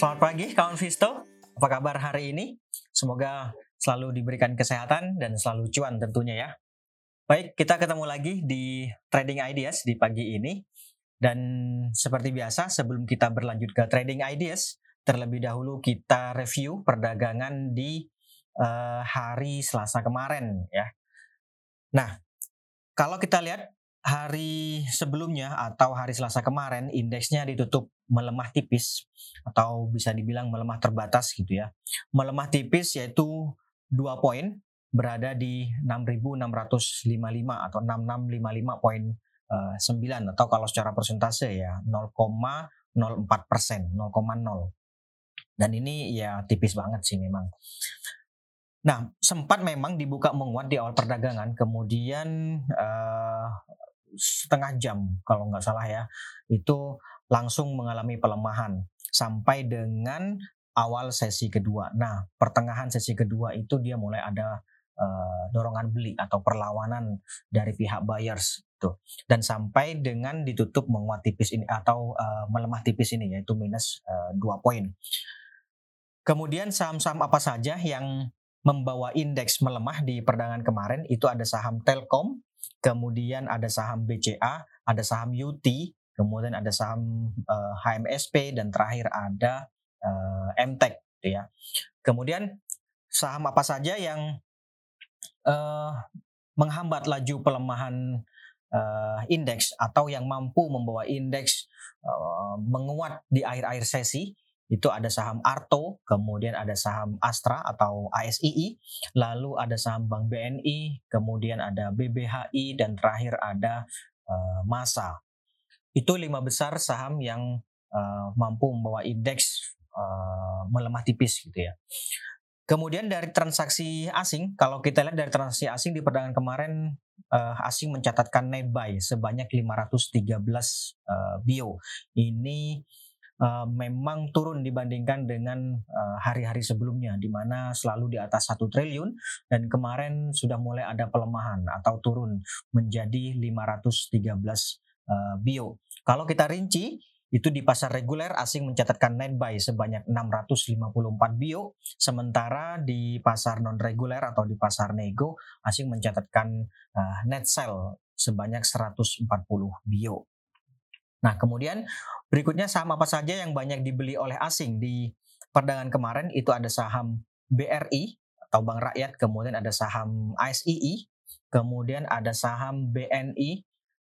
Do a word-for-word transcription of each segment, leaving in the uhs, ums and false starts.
Selamat pagi kawan Visto, apa kabar hari ini? Semoga selalu diberikan kesehatan dan selalu cuan tentunya ya. Baik, kita ketemu lagi di Trading Ideas di pagi ini. Dan seperti biasa sebelum kita berlanjut ke Trading Ideas, terlebih dahulu kita review perdagangan di uh, hari Selasa kemarin ya. Nah, kalau kita lihat hari sebelumnya atau hari Selasa kemarin, indeksnya ditutup melemah tipis atau bisa dibilang melemah terbatas gitu ya. Melemah tipis yaitu dua poin, berada di enam ribu enam ratus lima puluh lima atau enam ribu enam ratus lima puluh lima koma sembilan atau kalau secara persentase ya nol koma nol empat persen, nol koma nol. Dan ini ya tipis banget sih memang. Nah, sempat memang dibuka menguat di awal perdagangan, kemudian eh, setengah jam kalau nggak salah ya, itu langsung mengalami pelemahan sampai dengan awal sesi kedua. Nah, pertengahan sesi kedua itu dia mulai ada eh, dorongan beli atau perlawanan dari pihak buyers itu, dan sampai dengan ditutup menguat tipis ini atau eh, melemah tipis ini, yaitu minus eh, dua poin. Kemudian saham-saham apa saja yang membawa indeks melemah di perdagangan kemarin? Itu ada saham Telkom, kemudian ada saham B C A, ada saham U T, kemudian ada saham uh, H M S P, dan terakhir ada uh, M T E K gitu ya. Kemudian saham apa saja yang uh, menghambat laju pelemahan uh, indeks atau yang mampu membawa indeks uh, menguat di akhir-akhir sesi? Itu ada saham ARTO, kemudian ada saham Astra atau A S I I, lalu ada saham Bank B N I, kemudian ada B B H I, dan terakhir ada uh, MASA. Itu lima besar saham yang uh, mampu membawa indeks uh, melemah tipis gitu ya. Kemudian dari transaksi asing, kalau kita lihat dari transaksi asing di perdagangan kemarin, uh, asing mencatatkan net buy sebanyak lima ratus tiga belas uh, bio. Ini Uh, memang turun dibandingkan dengan uh, hari-hari sebelumnya, di mana selalu di atas satu triliun, dan kemarin sudah mulai ada pelemahan atau turun menjadi lima ratus tiga belas uh, bio. Kalau kita rinci, itu di pasar reguler asing mencatatkan net buy sebanyak enam ratus lima puluh empat bio, sementara di pasar non reguler atau di pasar nego asing mencatatkan uh, net sell sebanyak seratus empat puluh bio. Nah, kemudian berikutnya saham apa saja yang banyak dibeli oleh asing di perdagangan kemarin? Itu ada saham B R I atau Bank Rakyat, kemudian ada saham A S I I, kemudian ada saham B N I,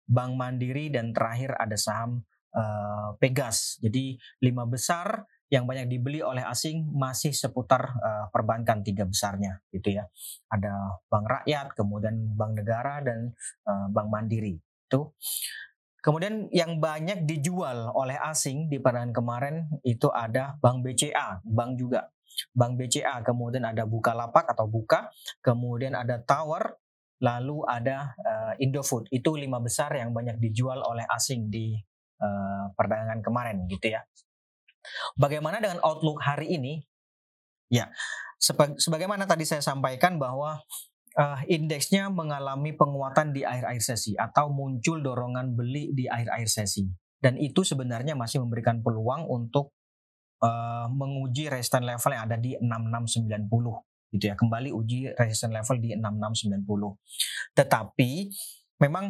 Bank Mandiri, dan terakhir ada saham uh, Pegas. Jadi lima besar yang banyak dibeli oleh asing masih seputar uh, perbankan, tiga besarnya gitu ya. Ada Bank Rakyat, kemudian Bank Negara, dan uh, Bank Mandiri itu. Kemudian yang banyak dijual oleh asing di perdagangan kemarin itu ada Bank B C A, Bank juga. Bank B C A, kemudian ada Bukalapak atau Buka, kemudian ada Tower, lalu ada uh, Indofood. Itu lima besar yang banyak dijual oleh asing di uh, perdagangan kemarin gitu ya. Bagaimana dengan outlook hari ini? Ya, seba- sebagaimana tadi saya sampaikan bahwa Uh, indeksnya mengalami penguatan di akhir-akhir sesi atau muncul dorongan beli di akhir-akhir sesi, dan itu sebenarnya masih memberikan peluang untuk uh, menguji resisten level yang ada di enam ribu enam ratus sembilan puluh gitu ya, kembali uji resisten level di enam ribu enam ratus sembilan puluh. Tetapi memang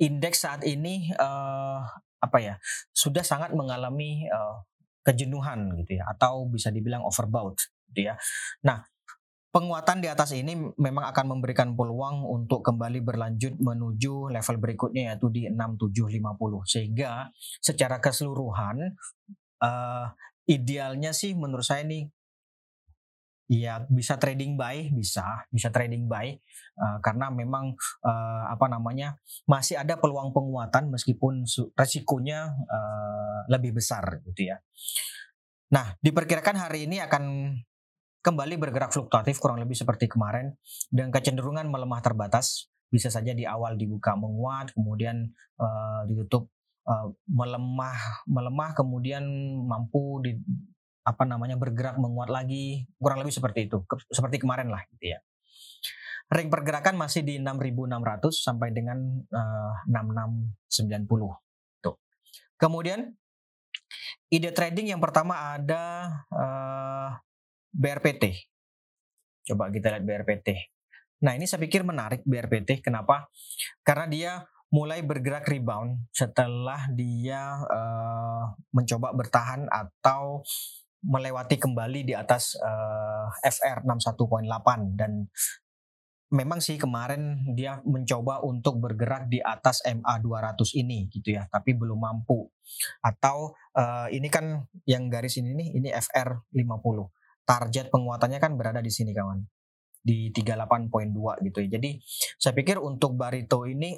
indeks saat ini uh, apa ya sudah sangat mengalami uh, kejenuhan gitu ya, atau bisa dibilang overbought gitu ya. Nah, penguatan di atas ini memang akan memberikan peluang untuk kembali berlanjut menuju level berikutnya, yaitu di enam ribu tujuh ratus lima puluh. Sehingga secara keseluruhan uh, idealnya sih menurut saya nih ya bisa trading buy, bisa bisa trading buy uh, karena memang uh, apa namanya masih ada peluang penguatan meskipun resikonya uh, lebih besar gitu ya. Nah, diperkirakan hari ini akan kembali bergerak fluktuatif kurang lebih seperti kemarin, dan kecenderungan melemah terbatas. Bisa saja di awal dibuka menguat, kemudian uh, ditutup uh, melemah melemah kemudian mampu di, apa namanya bergerak menguat lagi, kurang lebih seperti itu, ke, seperti kemarin lah gitu ya. Ring pergerakan masih di enam ribu enam ratus sampai dengan uh, enam ribu enam ratus sembilan puluh tuh. Kemudian ide trading yang pertama ada uh, B R P T. Coba kita lihat B R P T. Nah, ini saya pikir menarik B R P T. Kenapa? Karena dia mulai bergerak rebound setelah dia uh, mencoba bertahan atau melewati kembali di atas uh, F R enam puluh satu koma delapan. Dan memang sih kemarin dia mencoba untuk bergerak di atas M A dua ratus ini gitu ya, tapi belum mampu. Atau uh, ini kan yang garis ini nih, ini F R lima puluh. Target penguatannya kan berada di sini kawan, di tiga puluh delapan koma dua gitu ya. Jadi saya pikir untuk Barito ini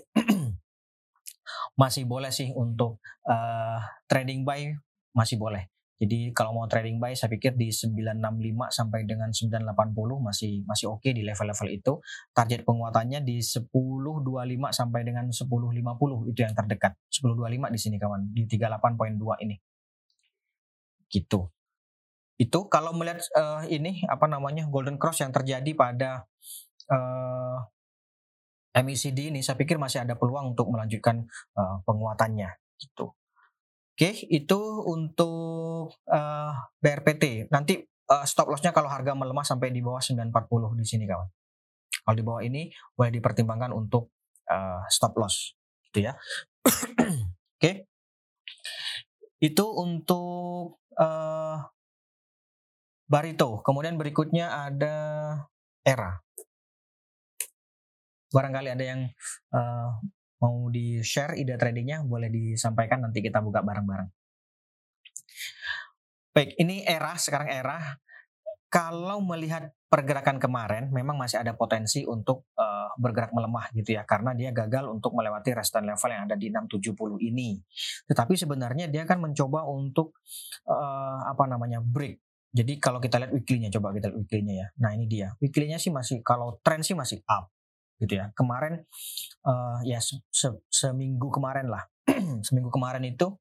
masih boleh sih untuk uh, trading buy, masih boleh. Jadi kalau mau trading buy saya pikir di sembilan enam lima sampai dengan sembilan delapan nol masih masih oke okay di level-level itu. Target penguatannya di sepuluh dua puluh lima sampai dengan sepuluh lima puluh itu yang terdekat. sepuluh dua puluh lima di sini kawan, di tiga puluh delapan koma dua ini. Gitu. Itu kalau melihat uh, ini apa namanya golden cross yang terjadi pada uh, M A C D ini, saya pikir masih ada peluang untuk melanjutkan uh, penguatannya gitu. Oke, okay, itu untuk uh, B R P T. Nanti uh, stop lossnya kalau harga melemah sampai di bawah sembilan empat nol di sini kawan. Kalau di bawah ini boleh dipertimbangkan untuk uh, stop loss, gitu ya. Oke, okay. Itu untuk uh, Barito. Kemudian berikutnya ada E R A A. Barangkali ada yang uh, mau di-share ide tradingnya, boleh disampaikan, nanti kita buka bareng-bareng. Baik, ini E R A A, sekarang E R A A. Kalau melihat pergerakan kemarin, memang masih ada potensi untuk uh, bergerak melemah gitu ya, karena dia gagal untuk melewati resistance level yang ada di enam tujuh nol ini. Tetapi sebenarnya dia kan mencoba untuk uh, apa namanya break. Jadi kalau kita lihat weekly-nya, coba kita lihat weekly-nya ya. Nah ini dia, weekly-nya sih masih, kalau trend sih masih up gitu ya. Kemarin uh, ya se- se- seminggu kemarin lah seminggu kemarin itu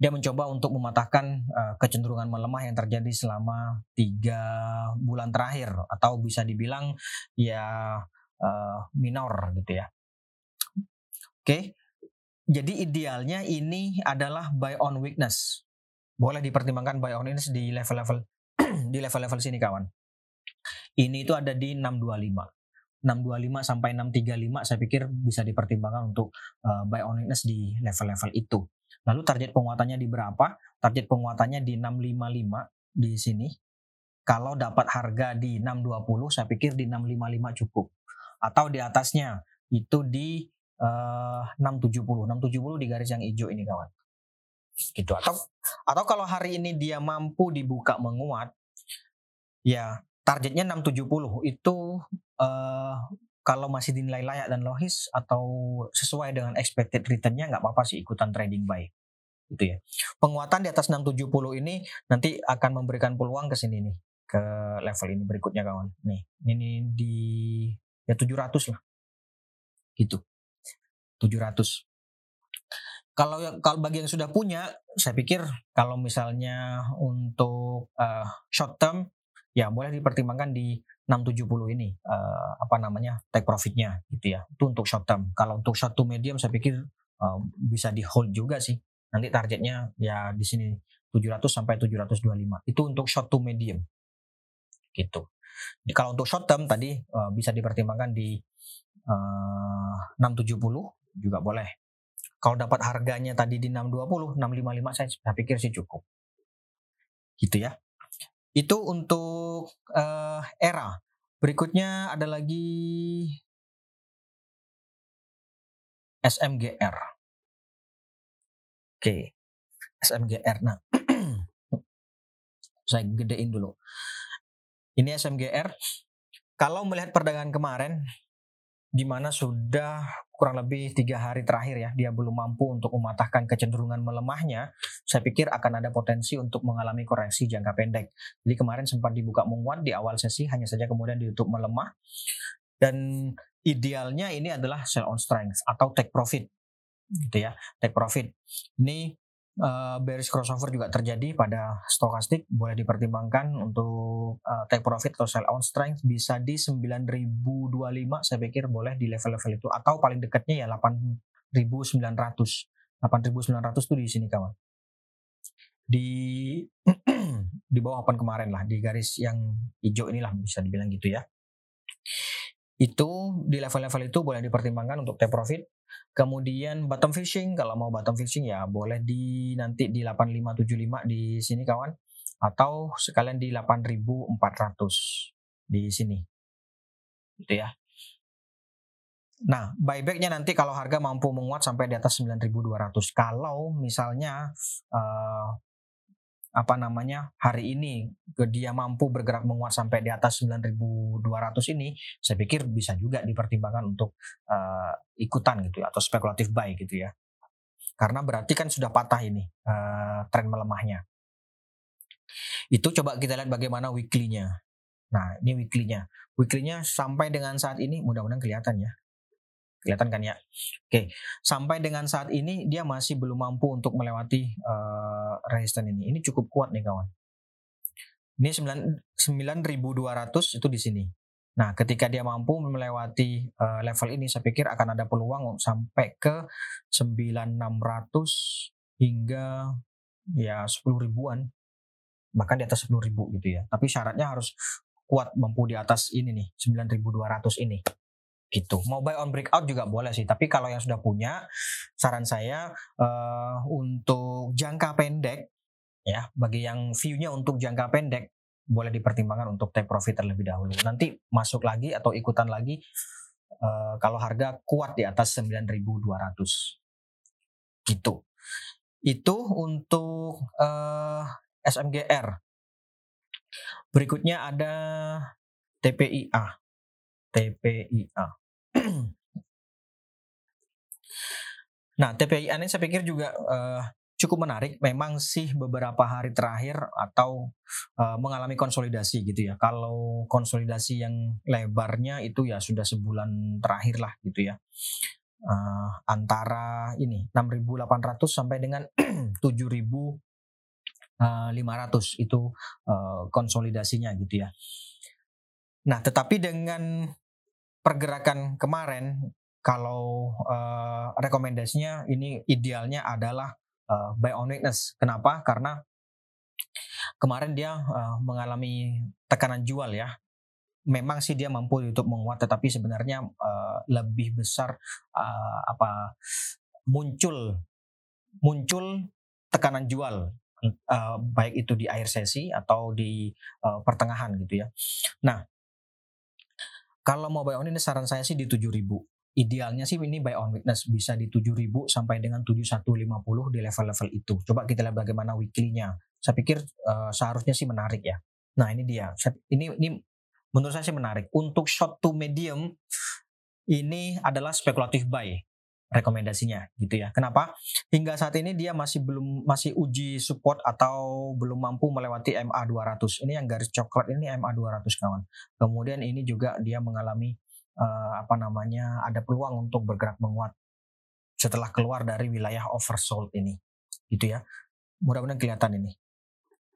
dia mencoba untuk mematahkan uh, kecenderungan melemah yang terjadi selama tiga bulan terakhir, atau bisa dibilang ya uh, minor gitu ya. Oke, okay. Jadi idealnya ini adalah buy on weakness. Boleh dipertimbangkan buy on weakness di level-level di level-level sini kawan. Ini itu ada di enam dua lima. enam dua lima sampai enam tiga lima saya pikir bisa dipertimbangkan untuk uh, buy on weakness di level-level itu. Lalu target penguatannya di berapa? Target penguatannya di enam lima lima di sini. Kalau dapat harga di enam dua nol saya pikir di enam lima lima cukup. Atau di atasnya itu di uh, enam tujuh nol. enam tujuh nol di garis yang hijau ini kawan. Gitu. Atau atau kalau hari ini dia mampu dibuka menguat, ya targetnya enam tujuh nol itu Uh, kalau masih dinilai layak dan logis atau sesuai dengan expected return-nya, nggak apa-apa sih ikutan trading buy gitu ya. Penguatan di atas enam tujuh nol ini nanti akan memberikan peluang ke sini nih, ke level ini berikutnya kawan. Nih, ini di ya tujuh ratus lah. Gitu. tujuh ratus. Kalau kalau bagi yang sudah punya, saya pikir kalau misalnya untuk uh, short term ya boleh dipertimbangkan di enam tujuh nol ini uh, apa namanya take profitnya gitu ya. Itu untuk short term. Kalau untuk short to medium saya pikir uh, bisa di hold juga sih. Nanti targetnya ya di sini tujuh ratus sampai tujuh ratus dua puluh lima. Itu untuk short to medium. Gitu. Jadi kalau untuk short term tadi uh, bisa dipertimbangkan di uh, enam tujuh nol juga boleh. Kalau dapat harganya tadi di enam dua nol, enam lima lima saya, saya pikir sih cukup. Gitu ya. Itu untuk uh, E R A A. Berikutnya ada lagi S M G R. Oke, okay. S M G R. Nah, saya gedein dulu. Ini S M G R. Kalau melihat perdagangan kemarin, di mana sudah kurang lebih tiga hari terakhir ya, dia belum mampu untuk mematahkan kecenderungan melemahnya, saya pikir akan ada potensi untuk mengalami koreksi jangka pendek. Jadi kemarin sempat dibuka menguat di awal sesi, hanya saja kemudian ditutup melemah. Dan idealnya ini adalah sell on strength atau take profit. Gitu ya, take profit. Ini uh, bearish crossover juga terjadi pada stokastik, boleh dipertimbangkan untuk uh, take profit atau sell on strength bisa di sembilan ribu dua puluh lima saya pikir boleh di level-level itu, atau paling dekatnya ya delapan ribu sembilan ratus. delapan ribu sembilan ratus itu di sini kawan. di di bawah open kemarin lah, di garis yang hijau inilah bisa dibilang gitu ya. Itu di level-level itu boleh dipertimbangkan untuk take profit. Kemudian bottom fishing, kalau mau bottom fishing ya boleh di nanti di delapan ribu lima ratus tujuh puluh lima di sini kawan, atau sekalian di delapan ribu empat ratus di sini gitu ya. Nah, buybacknya nanti kalau harga mampu menguat sampai di atas sembilan ribu dua ratus. Kalau misalnya eh, apa namanya hari ini dia mampu bergerak menguat sampai di atas sembilan ribu dua ratus ini, saya pikir bisa juga dipertimbangkan untuk uh, ikutan gitu atau spekulatif buy gitu ya, karena berarti kan sudah patah ini uh, tren melemahnya. Itu coba kita lihat bagaimana weekly-nya. Nah ini weekly-nya, weekly-nya sampai dengan saat ini mudah-mudahan kelihatan ya. Kelihatan kan ya? Oke, sampai dengan saat ini dia masih belum mampu untuk melewati uh, resisten ini. Ini cukup kuat nih kawan. Ini sembilan ribu dua ratus itu di sini. Nah, ketika dia mampu melewati uh, level ini, saya pikir akan ada peluang sampai ke sembilan ribu enam ratus hingga ya sepuluh ribuan. Bahkan di atas sepuluh ribu gitu ya. Tapi syaratnya harus kuat mampu di atas ini nih, sembilan ribu dua ratus ini. Gitu. Mau buy on breakout juga boleh sih, tapi kalau yang sudah punya, saran saya uh, untuk jangka pendek ya, bagi yang view-nya untuk jangka pendek boleh dipertimbangkan untuk take profit terlebih dahulu. Nanti masuk lagi atau ikutan lagi uh, kalau harga kuat di atas sembilan ribu dua ratus. Gitu. Itu untuk uh, S M G R. Berikutnya ada T P I A. T P I A. Nah, T P I A ini saya pikir juga uh, cukup menarik. Memang sih beberapa hari terakhir atau uh, mengalami konsolidasi gitu ya. Kalau konsolidasi yang lebarnya itu ya sudah sebulan terakhir lah gitu ya. Uh, antara ini enam ribu delapan ratus sampai dengan tujuh ribu lima ratus itu uh, konsolidasinya gitu ya. Nah, tetapi dengan pergerakan kemarin, kalau uh, rekomendasinya ini idealnya adalah uh, buy on weakness. Kenapa? Karena kemarin dia uh, mengalami tekanan jual ya. Memang sih dia mampu untuk menguat, tetapi sebenarnya uh, lebih besar uh, apa muncul muncul tekanan jual. Uh, baik itu di akhir sesi atau di uh, pertengahan gitu ya. Nah, kalau mau buy on ini saran saya sih di tujuh ribu. Idealnya sih ini buy on weakness bisa di tujuh ribu sampai dengan tujuh ribu seratus lima puluh di level-level itu. Coba kita lihat bagaimana weekly-nya. Saya pikir uh, seharusnya sih menarik ya. Nah, ini dia. Ini ini menurut saya sih menarik. Untuk short to medium ini adalah speculative buy rekomendasinya gitu ya. Kenapa? Hingga saat ini dia masih belum masih uji support atau belum mampu melewati M A dua ratus. Ini yang garis coklat ini M A dua ratus kawan. Kemudian ini juga dia mengalami uh, apa namanya ada peluang untuk bergerak menguat setelah keluar dari wilayah oversold ini. Gitu ya. Mudah-mudahan kelihatan ini.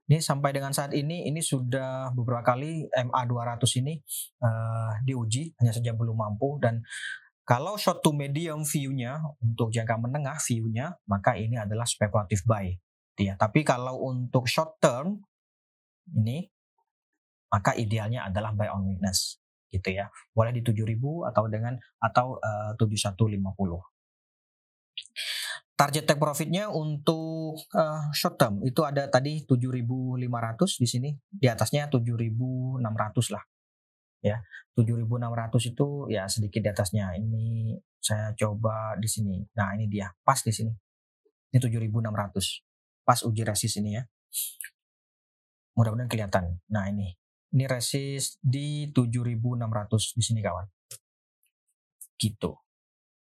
Ini sampai dengan saat ini ini sudah beberapa kali M A dua ratus ini uh, diuji, hanya saja belum mampu. Dan kalau short to medium view-nya, untuk jangka menengah view-nya, maka ini adalah speculative buy. Ya, tapi kalau untuk short term, ini, maka idealnya adalah buy on weakness. Gitu ya. Boleh di tujuh ribu atau dengan atau uh, tujuh ribu seratus lima puluh. Target take profit-nya untuk uh, short term, itu ada tadi tujuh ribu lima ratus di sini, di atasnya tujuh ribu enam ratus lah. Ya, tujuh ribu enam ratus itu ya sedikit di atasnya. Ini saya coba di sini. Nah, ini dia, pas di sini. Ini tujuh ribu enam ratus. Pas uji resist ini ya. Mudah-mudahan kelihatan. Nah, ini. Ini resist di tujuh ribu enam ratus di sini kawan. Gitu.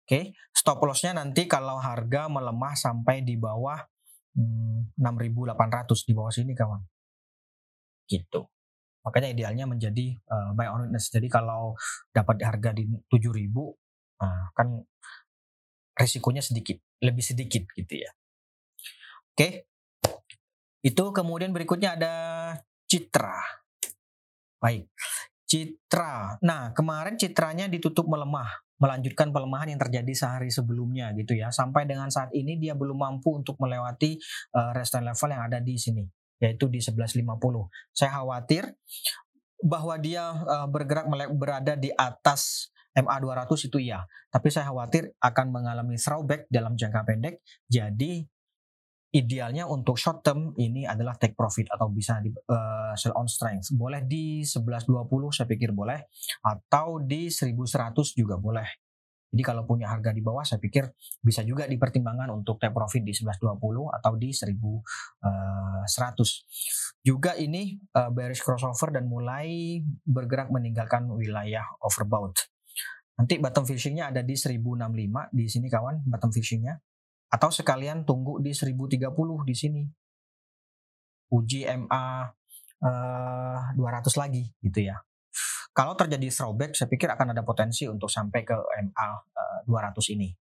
Oke, stop loss-nya nanti kalau harga melemah sampai di bawah hmm, enam ribu delapan ratus di bawah sini kawan. Gitu. Makanya idealnya menjadi uh, buy on weakness. Jadi kalau dapat harga di tujuh ribu, uh, kan risikonya sedikit, lebih sedikit gitu ya. Oke, okay. Itu kemudian berikutnya ada Citra. Baik, Citra. Nah, kemarin Citranya ditutup melemah. melanjutkan pelemahan yang terjadi sehari sebelumnya gitu ya. Sampai dengan saat ini dia belum mampu untuk melewati uh, resistance level yang ada di sini, yaitu di sebelas lima puluh. Saya khawatir bahwa dia uh, bergerak mele- berada di atas M A dua ratus itu iya, tapi saya khawatir akan mengalami throwback dalam jangka pendek. Jadi idealnya untuk short term ini adalah take profit atau bisa di, uh, sell on strength. Boleh di sebelas dua puluh saya pikir boleh, atau di seribu seratus juga boleh. Jadi kalau punya harga di bawah saya pikir bisa juga dipertimbangkan untuk take profit di sebelas dua puluh atau di seribu seratus. Juga ini uh, bearish crossover dan mulai bergerak meninggalkan wilayah overbought. Nanti bottom fishingnya ada di seribu enam puluh lima di sini kawan, bottom fishingnya. Atau sekalian tunggu di seribu tiga puluh di sini. Uji M A eh, dua ratus lagi gitu ya. Kalau terjadi throwback saya pikir akan ada potensi untuk sampai ke M A eh, dua ratus ini.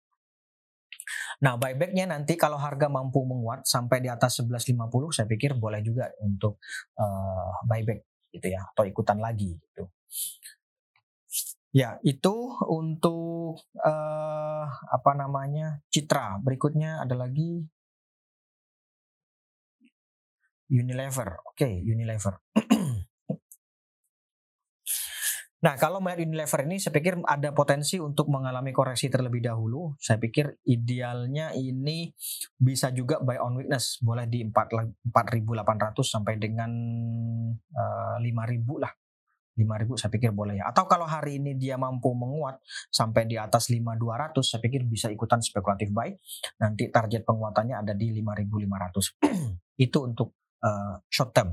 Nah buybacknya nanti kalau harga mampu menguat sampai di atas sebelas lima puluh saya pikir boleh juga untuk eh, buyback gitu ya. Atau ikutan lagi gitu. Ya, itu untuk eh, apa namanya Citra. Berikutnya ada lagi Unilever. Oke, okay, Unilever. Nah, kalau melihat Unilever ini saya pikir ada potensi untuk mengalami koreksi terlebih dahulu. Saya pikir idealnya ini bisa juga buy on weakness. Boleh di empat ribu delapan ratus sampai dengan eh, lima ribu lah. lima ribu saya pikir boleh ya. Atau kalau hari ini dia mampu menguat sampai di atas lima ribu dua ratus saya pikir bisa ikutan spekulatif buy. Nanti target penguatannya ada di lima ribu lima ratus. Itu untuk uh, short term.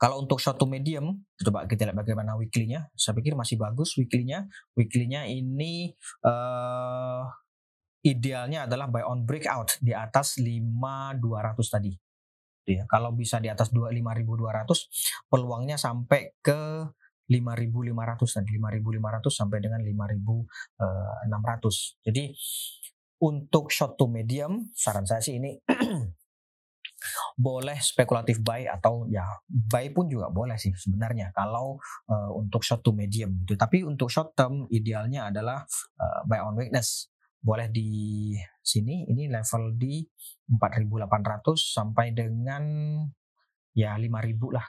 Kalau untuk short to medium, coba kita lihat bagaimana weekly-nya. Saya pikir masih bagus weekly-nya. Weekly-nya ini uh, idealnya adalah buy on breakout di atas lima ribu dua ratus tadi. Ya, kalau bisa di atas lima ribu dua ratus peluangnya sampai ke lima ribu lima ratus dan lima ribu lima ratus sampai dengan lima ribu enam ratus. Jadi untuk short to medium saran saya sih ini boleh spekulatif buy atau ya buy pun juga boleh sih sebenarnya kalau uh, untuk short to medium gitu. Tapi untuk short term idealnya adalah uh, buy on weakness. Boleh di sini, ini level di empat ribu delapan ratus sampai dengan ya lima ribu lah.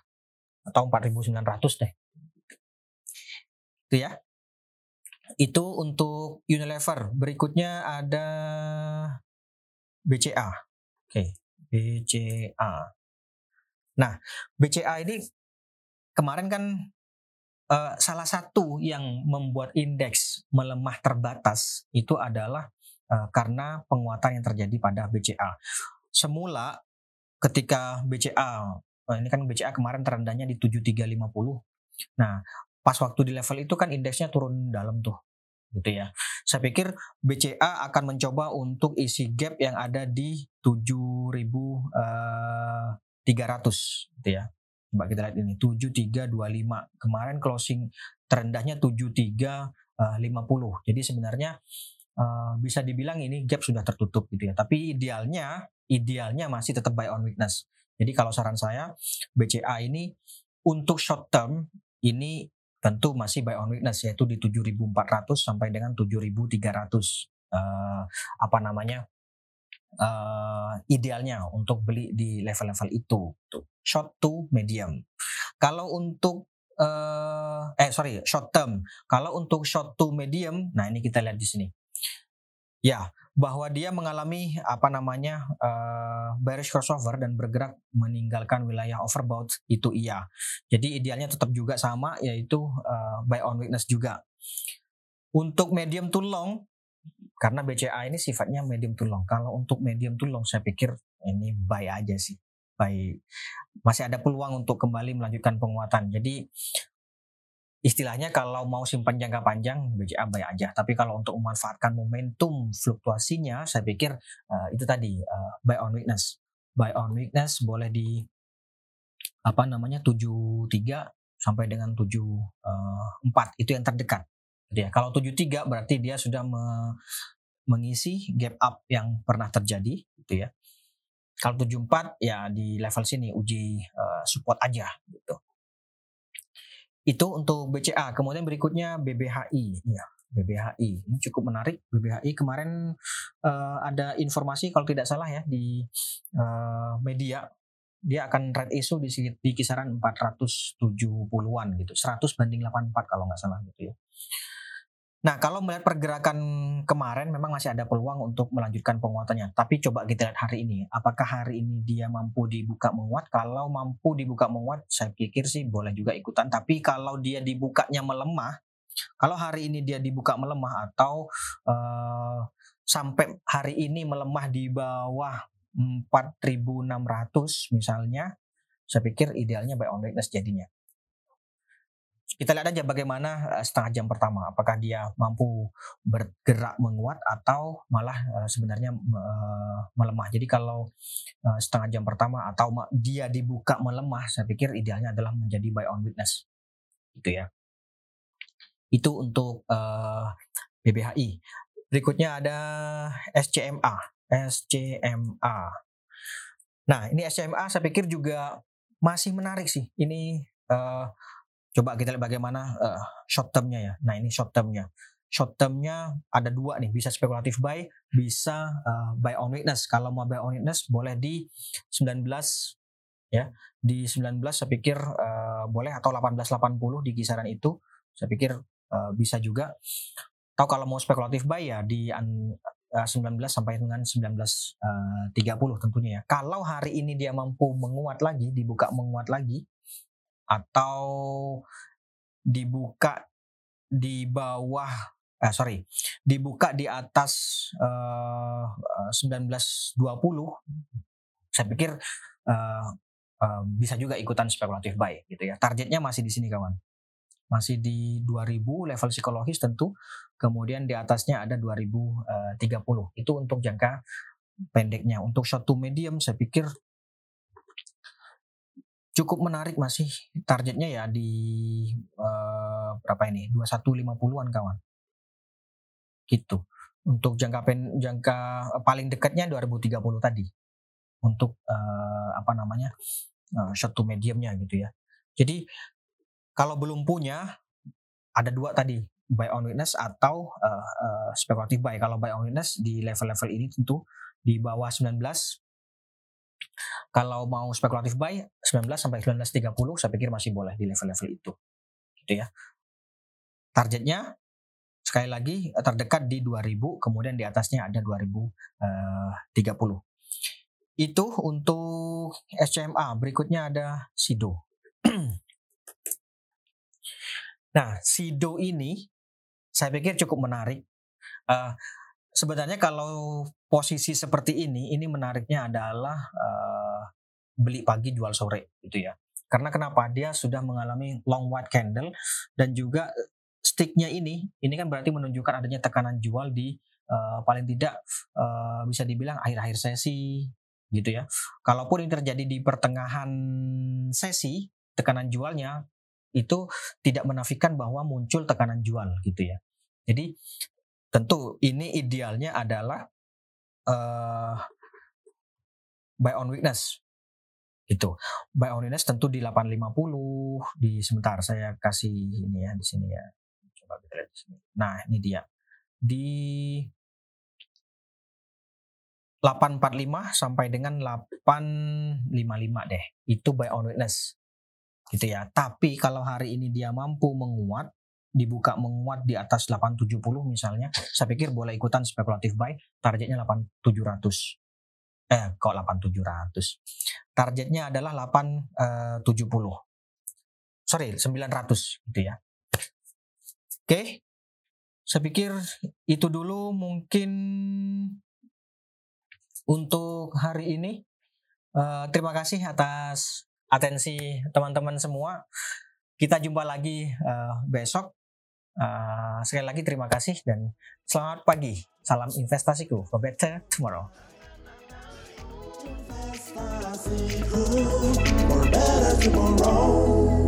Atau empat ribu sembilan ratus deh. Itu ya. Itu untuk Unilever. Berikutnya ada B C A. Oke, B C A. Nah, B C A ini kemarin kan Uh, salah satu yang membuat indeks melemah terbatas itu adalah uh, karena penguatan yang terjadi pada B C A. Semula ketika B C A, uh, ini kan B C A kemarin terendahnya di tujuh ribu tiga ratus lima puluh. Nah, pas waktu di level itu kan indeksnya turun dalam tuh, gitu ya. Saya pikir B C A akan mencoba untuk isi gap yang ada di tujuh ribu tiga ratus, gitu ya. Coba kita lihat ini tujuh ribu tiga ratus dua puluh lima. Kemarin closing terendahnya tujuh ribu tiga ratus lima puluh. Jadi sebenarnya uh, bisa dibilang ini gap sudah tertutup gitu ya. Tapi idealnya idealnya masih tetap buy on weakness. Jadi kalau saran saya B C A ini untuk short term ini tentu masih buy on weakness yaitu di tujuh ribu empat ratus sampai dengan tujuh ribu tiga ratus. Uh, apa namanya? Uh, idealnya untuk beli di level-level itu short to medium. Kalau untuk uh, eh sorry short term, kalau untuk short to medium, nah ini kita lihat di sini, ya bahwa dia mengalami apa namanya uh, bearish crossover dan bergerak meninggalkan wilayah overbought itu iya. Jadi idealnya tetap juga sama yaitu uh, buy on weakness juga. Untuk medium to long. Karena B C A ini sifatnya medium to long. Kalau untuk medium to long saya pikir ini buy aja sih. Buy. Masih ada peluang untuk kembali melanjutkan penguatan. Jadi istilahnya kalau mau simpan jangka panjang B C A buy aja. Tapi kalau untuk memanfaatkan momentum fluktuasinya saya pikir uh, itu tadi uh, buy on weakness. Buy on weakness boleh di apa namanya tujuh tiga sampai dengan tujuh empat uh, itu yang terdekat. Ya, kalau tujuh tiga berarti dia sudah me- mengisi gap up yang pernah terjadi gitu ya. Kalau tujuh empat ya di level sini uji uh, support aja gitu. Itu untuk B C A. Kemudian berikutnya B B H I ya. B B H I. Ini cukup menarik. B B H I kemarin uh, ada informasi kalau tidak salah ya di uh, media, dia akan red issue di, di kisaran empat ratus tujuh puluhan gitu, seratus banding delapan puluh empat kalau nggak salah gitu ya. Nah, kalau melihat pergerakan kemarin memang masih ada peluang untuk melanjutkan penguatannya. Tapi coba kita lihat hari ini, apakah hari ini dia mampu dibuka menguat? Kalau mampu dibuka menguat, saya pikir sih boleh juga ikutan. Tapi kalau dia dibukanya melemah, kalau hari ini dia dibuka melemah atau uh, sampai hari ini melemah di bawah empat ribu enam ratus misalnya, saya pikir idealnya buy on weakness jadinya. Kita lihat aja bagaimana setengah jam pertama, apakah dia mampu bergerak menguat atau malah sebenarnya melemah. Jadi kalau setengah jam pertama atau dia dibuka melemah, saya pikir idealnya adalah menjadi buy on weakness, gitu ya. Itu untuk uh, B B H I. Berikutnya ada S C M A. S C M A. Nah, ini S C M A saya pikir juga masih menarik sih. Ini uh, coba kita lihat bagaimana uh, short termnya ya. Nah ini short termnya. Short termnya ada dua nih. Bisa spekulatif buy, bisa uh, buy on weakness. Kalau mau buy on weakness boleh di sembilan belas ya. Di sembilan belas saya pikir uh, boleh, atau delapan belas delapan puluh di kisaran itu. Saya pikir uh, bisa juga. Atau kalau mau spekulatif buy ya di an- sembilan belas sampai dengan sembilan belas tiga puluh tentunya ya. Kalau hari ini dia mampu menguat lagi, dibuka menguat lagi, atau dibuka di bawah eh, sorry dibuka di atas eh, sembilan belas dua puluh, saya pikir eh, eh, bisa juga ikutan spekulatif buy gitu ya. Targetnya masih di sini kawan, masih di dua ribu level psikologis tentu, kemudian di atasnya ada dua ribu tiga puluh. Itu untuk jangka pendeknya. Untuk short to medium saya pikir cukup menarik, masih targetnya ya di uh, berapa ini? dua puluh satu lima puluhan kawan. Gitu. Untuk jangka pen, jangka paling dekatnya dua ribu tiga puluh tadi. Untuk uh, apa namanya? Uh, short to mediumnya gitu ya. Jadi kalau belum punya, ada dua tadi, buy on weakness atau uh, uh, speculative buy. Kalau buy on weakness di level-level ini tentu di bawah sembilan belas. Kalau mau spekulatif buy sembilan belas sampai sembilan belas tiga puluh saya pikir masih boleh di level-level itu. Gitu ya. Targetnya sekali lagi terdekat di dua ribu, kemudian di atasnya ada dua ribu tiga puluh. Itu untuk S C M A. Berikutnya ada Sido. Nah, Sido ini saya pikir cukup menarik. Uh, Sebenarnya kalau posisi seperti ini, ini menariknya adalah uh, beli pagi jual sore gitu ya. Karena kenapa? Dia sudah mengalami long white candle dan juga sticknya ini, ini kan berarti menunjukkan adanya tekanan jual di uh, paling tidak uh, bisa dibilang akhir-akhir sesi gitu ya. Kalaupun ini terjadi di pertengahan sesi, tekanan jualnya itu tidak menafikan bahwa muncul tekanan jual gitu ya. Jadi tentu ini idealnya adalah uh, buy on weakness gitu. Buy on weakness tentu di delapan lima puluh. Di sebentar saya kasih ini ya, di sini ya. Coba kita lihat di sini. Nah, ini dia. Di delapan empat lima sampai dengan delapan lima lima deh. Itu buy on weakness. Gitu ya. Tapi kalau hari ini dia mampu menguat, dibuka menguat di atas delapan tujuh puluh misalnya, saya pikir boleh ikutan spekulatif buy, targetnya delapan tujuh ratus. Eh, kok delapan tujuh ratus. Targetnya adalah delapan tujuh puluh. Sorry, sembilan ratus gitu ya. Oke. Saya pikir itu dulu mungkin untuk hari ini. Uh, terima kasih atas atensi teman-teman semua. Kita jumpa lagi uh, besok. Uh, sekali lagi terima kasih dan selamat pagi. Salam investasiku for better tomorrow.